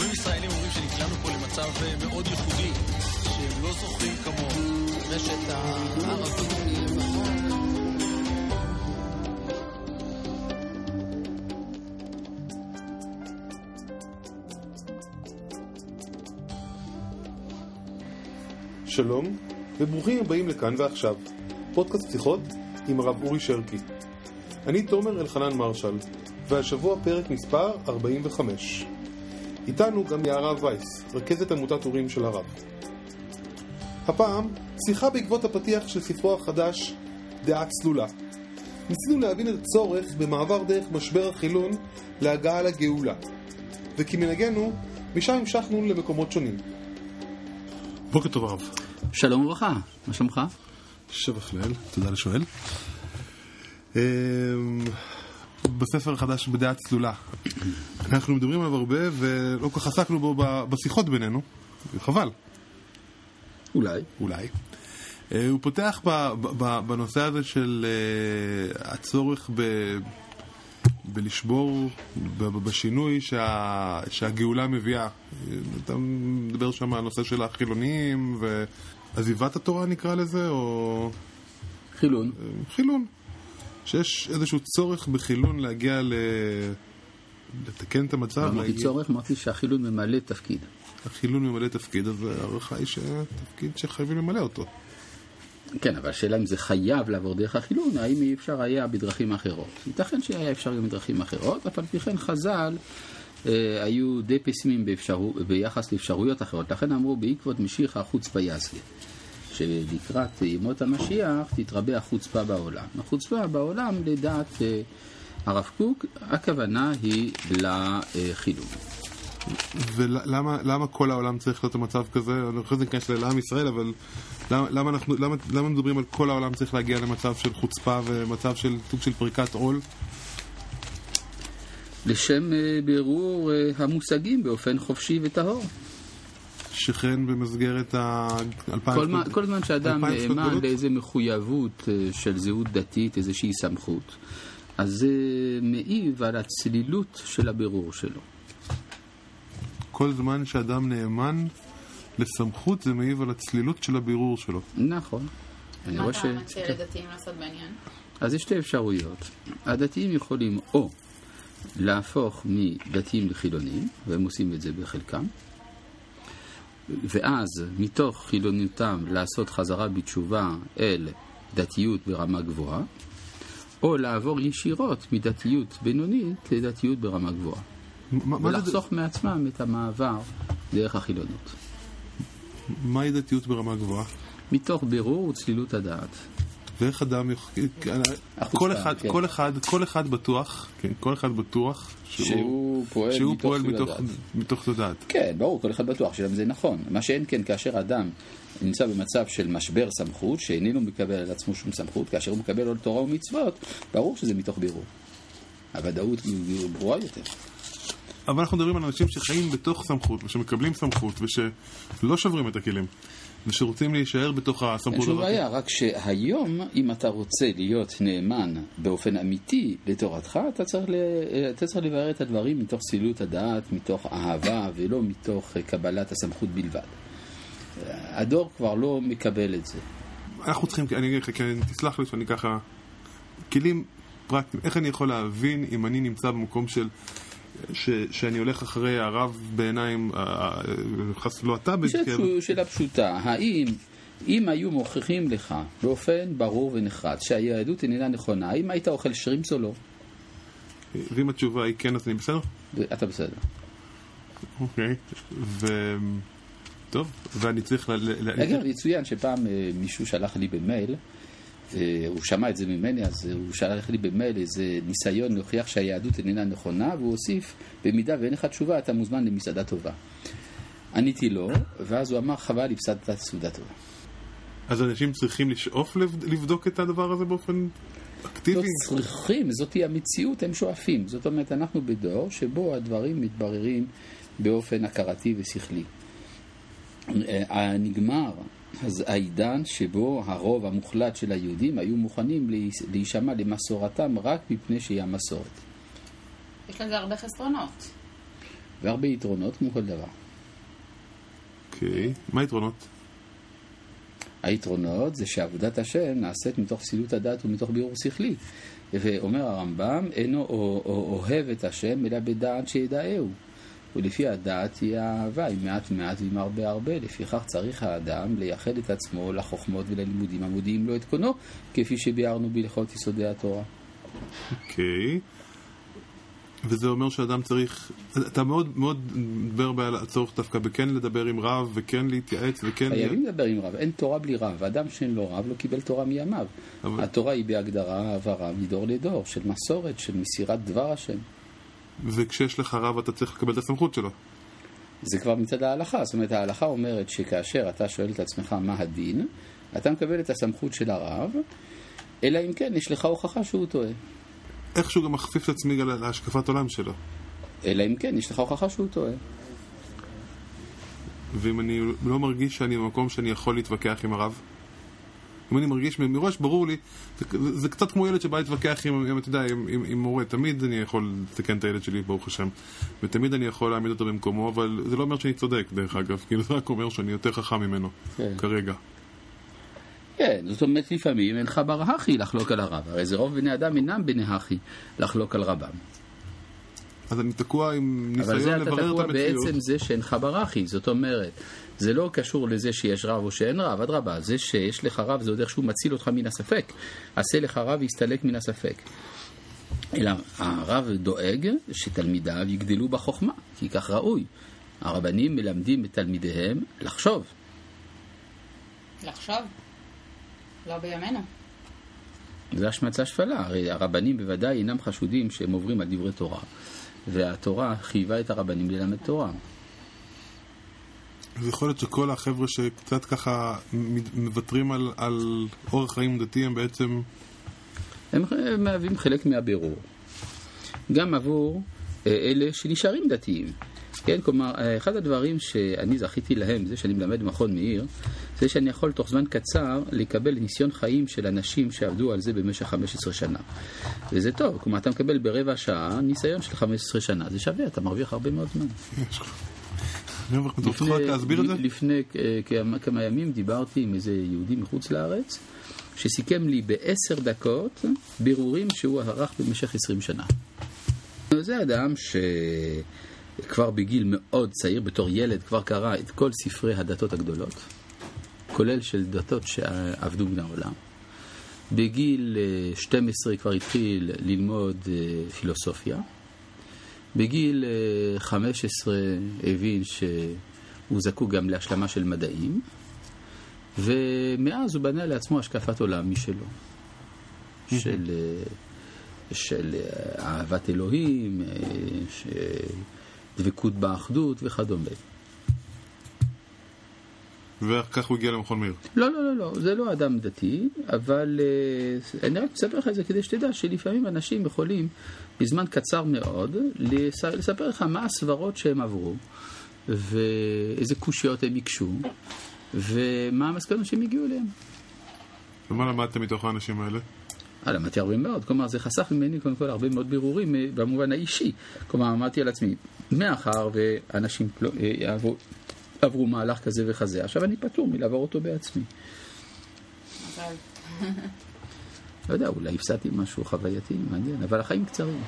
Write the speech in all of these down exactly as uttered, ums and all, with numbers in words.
גורמים ישראלים אומרים שנקלענו פה למצב מאוד ייחודי, שהם לא זוכרים כמוהו. יש את הערבים. שלום, וברוכים הבאים לכאן ועכשיו. פודקאסט שיחות עם הרב אורי שרקי. אני תומר אלחנן מרשל, והשבוע פרק מספר ארבעים וחמש. איתנו גם יערב וייס, רכזת עמותת הורים של הרב. הפעם, שיחה בעקבות הפתיח של ספרו החדש, דעה צלולה. ניסינו להבין את הצורך במעבר דרך משבר החילון להגעה לגאולה, וכמנגנו, משם המשכנו למקומות שונים. בוקר טוב הרב. שלום וברכה, מה שלומך? שבח לאל, תודה לשואל. בספר החדש בדעה צלולה אנחנו מדברים עליו הרבה ולא כך עסקנו בו בשיחות בינינו, חבל. אולי אולי הוא פותח בנושא הזה של הצורך בלשבור בשינוי שהגאולה מביאה. אתה מדבר שם על נושא של החילונים ועזיבת התורה נקרא לזה, או חילון חילון שיש איזשהו צורך בחילון להגיע ל... לתקן את המצב. אמרתי להגיע... צורך, אמרתי שהחילון ממלא תפקיד. החילון ממלא תפקיד, אז הערכה היא שתפקיד שחייבים למלא אותו. כן, אבל השאלה אם זה חייב לעבור דרך החילון, האם אי אפשר היה בדרכים אחרות. ייתכן שהיה אפשר גם בדרכים אחרות, אבל לכן חז"ל אה, היו די פסימים באפשרו... ביחס לאפשרויות אחרות. לכן אמרו, בעקבות משיחה חוצפה יזכה. שלקראת ימות המשיח תתרבה החוצפה בעולם. החוצפה בעולם, לדעת הרב קוק, הכוונה היא לחילון. ולמה למה כל העולם צריך להיות המצב כזה? אני חושב להיכנס לעם ישראל, אבל למה, למה, אנחנו, למה, למה מדברים על כל העולם צריך להגיע למצב של חוצפה ומצב של סוג של פריקת עול? לשם בירור המושגים באופן חופשי וטהור. שכן במסגרת ה-אלפיים כל זמן שאדם מאמן לאיזה מחויבות של זהות דתית, איזושהי סמכות, אז זה מעיב על הצלילות של הבירור שלו. כל זמן שאדם נאמן לסמכות, זה מעיב על הצלילות של הבירור שלו. נכון. מה אתה מציע לדתיים לעשות בעניין? אז יש שתי אפשרויות. הדתיים יכולים או להפוך מדתיים לחילונים, והם עושים את זה בחלקם, ואז מתוך חילוניותם לעשות חזרה בתשובה אל דתיות ברמה גבוהה, או לעבור ישירות מדתיות בינונית לדתיות ברמה גבוהה, ולחסוך זה... מעצמם את המעבר דרך החילונות. מהי דתיות ברמה גבוהה? מתוך בירור וצלילות הדעת. ואיך אדם יוכל... כל אחד, כן. כל אחד, כל אחד בטוח, כן, כל אחד בטוח שהוא, שהוא פועל, שהוא מתוך, פועל מתוך, מתוך תודעת. כן, ברור, כל אחד בטוח שלם זה נכון. מה שאין כן, כאשר אדם נמצא במצב של משבר סמכות, שאיננו מקבל על עצמו שום סמכות, כאשר הוא מקבל על תורה ומצוות, ברור שזה מתוך בירור. הוודאות ברורה יותר. אבל אנחנו מדברים על אנשים שחיים בתוך סמכות, ושמקבלים סמכות, ושלא שוברים את הכלים. ושרוצים להישאר בתוך הסמכות. שוב היה, רק שהיום, אם אתה רוצה להיות נאמן באופן אמיתי לתורתך, אתה צריך, אתה צריך לברר את הדברים מתוך צלילות הדעת, מתוך אהבה, ולא מתוך קבלת הסמכות בלבד. הדור כבר לא מקבל את זה. אנחנו צריכים, אני, תסלח לי שאני ככה, כלים פרקטיים. איך אני יכול להבין אם אני נמצא במקום של... ש, שאני הולך אחרי הרב בעיניים חסלואתה בזכר. שאלה פשוטה, האם אם היו מוכיחים לך באופן ברור ונחרץ שהיהדות איננה נכונה, האם היית אוכל שרימפס או לא? ואם התשובה היא כן, אז אני בסדר? אתה בסדר. אוקיי, ו... טוב, ואני צריך... אגב, יצוין שפעם מישהו שלח לי במייל, הוא שמע את זה ממני, אז הוא שלח לי במייל איזה ניסיון להוכיח שהיהדות איננה נכונה, והוא הוסיף, במידה ואין לך תשובה, אתה מוזמן למסעדה טובה. עניתי לו, ואז הוא אמר, חבל, הפסדת סעודה טובה. אז אנשים צריכים לשאוף לבדוק את הדבר הזה באופן אקטיבי? לא צריכים, זאת היא המציאות, הם שואפים. זאת אומרת, אנחנו בדור שבו הדברים מתבררים באופן הכרתי ושכלי. הנגמר, אז העידן שבו הרוב המוחלט של היהודים היו מוכנים להישמע למסורתם רק מפני שהיא המסורת. יש לזה הרבה חסרונות. והרבה יתרונות כמו כל דבר. אוקיי, מה היתרונות? היתרונות זה שעבודת השם נעשית מתוך סילות הדת ומתוך בירור שכלי. ואומר הרמב"ם, אינו אוהב את השם אלא בדעת שידעהו. ולפי הדעת היא האהבה, היא מעט מעט ועם הרבה הרבה. לפיכך צריך האדם לייחד את עצמו לחוכמות וללימודים המודיעים לו את קונו, כפי שביארנו בהלכות יסודי התורה. אוקיי. וזה אומר שאדם צריך, אתה מאוד מאוד דבר בצורך דווקא בכן לדבר עם רב וכן להתייעץ וכן... חייבים לדבר עם רב, אין תורה בלי רב. אדם שאין לו רב לא קיבל תורה מימיו. אבל... התורה היא בהגדרה העברה מדור לדור, של מסורת, של מסירת דבר השם. וכשיש לך רב אתה צריך לקבל את הסמכות שלו. זה כבר מצד ההלכה, זאת אומרת ההלכה אומרת שכאשר אתה שואל את עצמך מה הדין, אתה מקבל את הסמכות של הרב, אלא אם כן יש לך הוכחה שהוא טועה. איכשהו גם מחפיף את עצמי להשקפת עולם שלו. אלא אם כן, יש לך הוכחה שהוא טועה. ואם אני לא מרגיש שאני במקום שאני יכול להתווכח עם הרב, אם אני מרגיש מראש, ברור לי, זה, זה קצת כמו ילד שבא להתווכח עם, אתה יודע, עם, עם, עם מורה. תמיד אני יכול לתקן את הילד שלי, ברוך השם, ותמיד אני יכול להעמיד אותו במקומו, אבל זה לא אומר שאני צודק, דרך אגב, כי זה רק אומר שאני יותר חכם ממנו, כן. כרגע. כן, זאת אומרת לפעמים אין לך ברחי לחלוק על הרב, הרי זה רוב בני אדם אינם בנהחי לחלוק על רבם. אז אני תקוע עם ניסיון לברר את המציאות. אבל זה אתה תקוע בעצם זה שאינך ברחי, זאת אומרת, זה לא קשור לזה שיש רב או שאין רב, עד רבה, זה שיש לך רב זה עוד איך שהוא מציל אותך מן הספק, עשה לך רב והסתלק מן הספק. אלא הרב דואג שתלמידיו יגדלו בחוכמה, כי כך ראוי. הרבנים מלמדים את תלמידיהם לחשוב. לחשוב? לא בימינו. זה השמצה שפלה. הרי הרבנים בוודאי אינם חשודים שהם עוברים על דברי תורה. והתורה חייבה את הרבנים ללמד תורה. אז יכול להיות שכל החבר'ה שקצת ככה מבטרים על, על אורח חיים דתי הם בעצם... הם מהווים חלק מהבירור. גם עבור אלה שנשארים דתיים. כן, כלומר, אחד הדברים שאני זכיתי להם, זה שאני מלמד מכון מאיר, זה שאני יכול תוך זמן קצר לקבל ניסיון חיים של אנשים שעבדו על זה במשך חמש עשרה שנה. וזה טוב, כלומר, אתה מקבל ברבע שעה ניסיון של חמש עשרה שנה. זה שווה, אתה מרוויח הרבה מאוד זמן. לפני כמה ימים דיברתי עם איזה יהודי מחוץ לארץ, שסיכם לי בעשר דקות בירורים שהוא ערך במשך עשרים שנה. זה אדם ש... כבר בגיל מאוד צעיר, בתור ילד, כבר קרא את כל ספרי הדתות הגדולות, כולל של דתות שעבדו מן העולם. בגיל שתים עשרה כבר התחיל ללמוד פילוסופיה. בגיל חמש עשרה הבין שהוא זקוק גם להשלמה של מדעים, ומאז הוא בנה לעצמו השקפת עולם משלו, של... של אהבת אלוהים, דבקות באחדות וכדומה. וכך הוא הגיע למכון מאיר? לא, לא, לא, לא. זה לא אדם דתי, אבל אני רק אספר לך את זה כדי שתדע שלפעמים אנשים יכולים בזמן קצר מאוד לספר לך מה הסברות שהם עברו ואיזה קושיות הם יקשו ומה המסקנות שהם הגיעו אליהם. ומה למדתם מתוך האנשים האלה? למדתי הרבה מאוד, כלומר זה חסך ממני קודם כל הרבה מאוד בירורים במובן האישי. כלומר אמרתי על עצמי, מאחר ואנשים עברו, עברו מהלך כזה וכזה, עכשיו אני פטור מלעבור אותו בעצמי. לא יודע, אולי הפסעתי משהו חווייתי, מעניין, אבל החיים קצרים.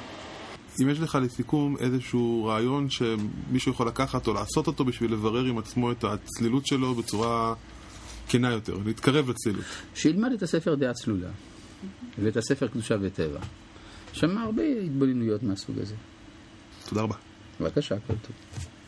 אם יש לך לסיכום איזשהו רעיון שמישהו יכול לקחת או לעשות אותו בשביל לברר עם עצמו את הצלילות שלו בצורה כנה יותר, להתקרב לצלילות. שילמד את הספר דעה צלולה. ואת הספר קדושה וטבע. שמע הרבה התבוננויות מהסוג הזה. תודה רבה. בבקשה, כל טוב.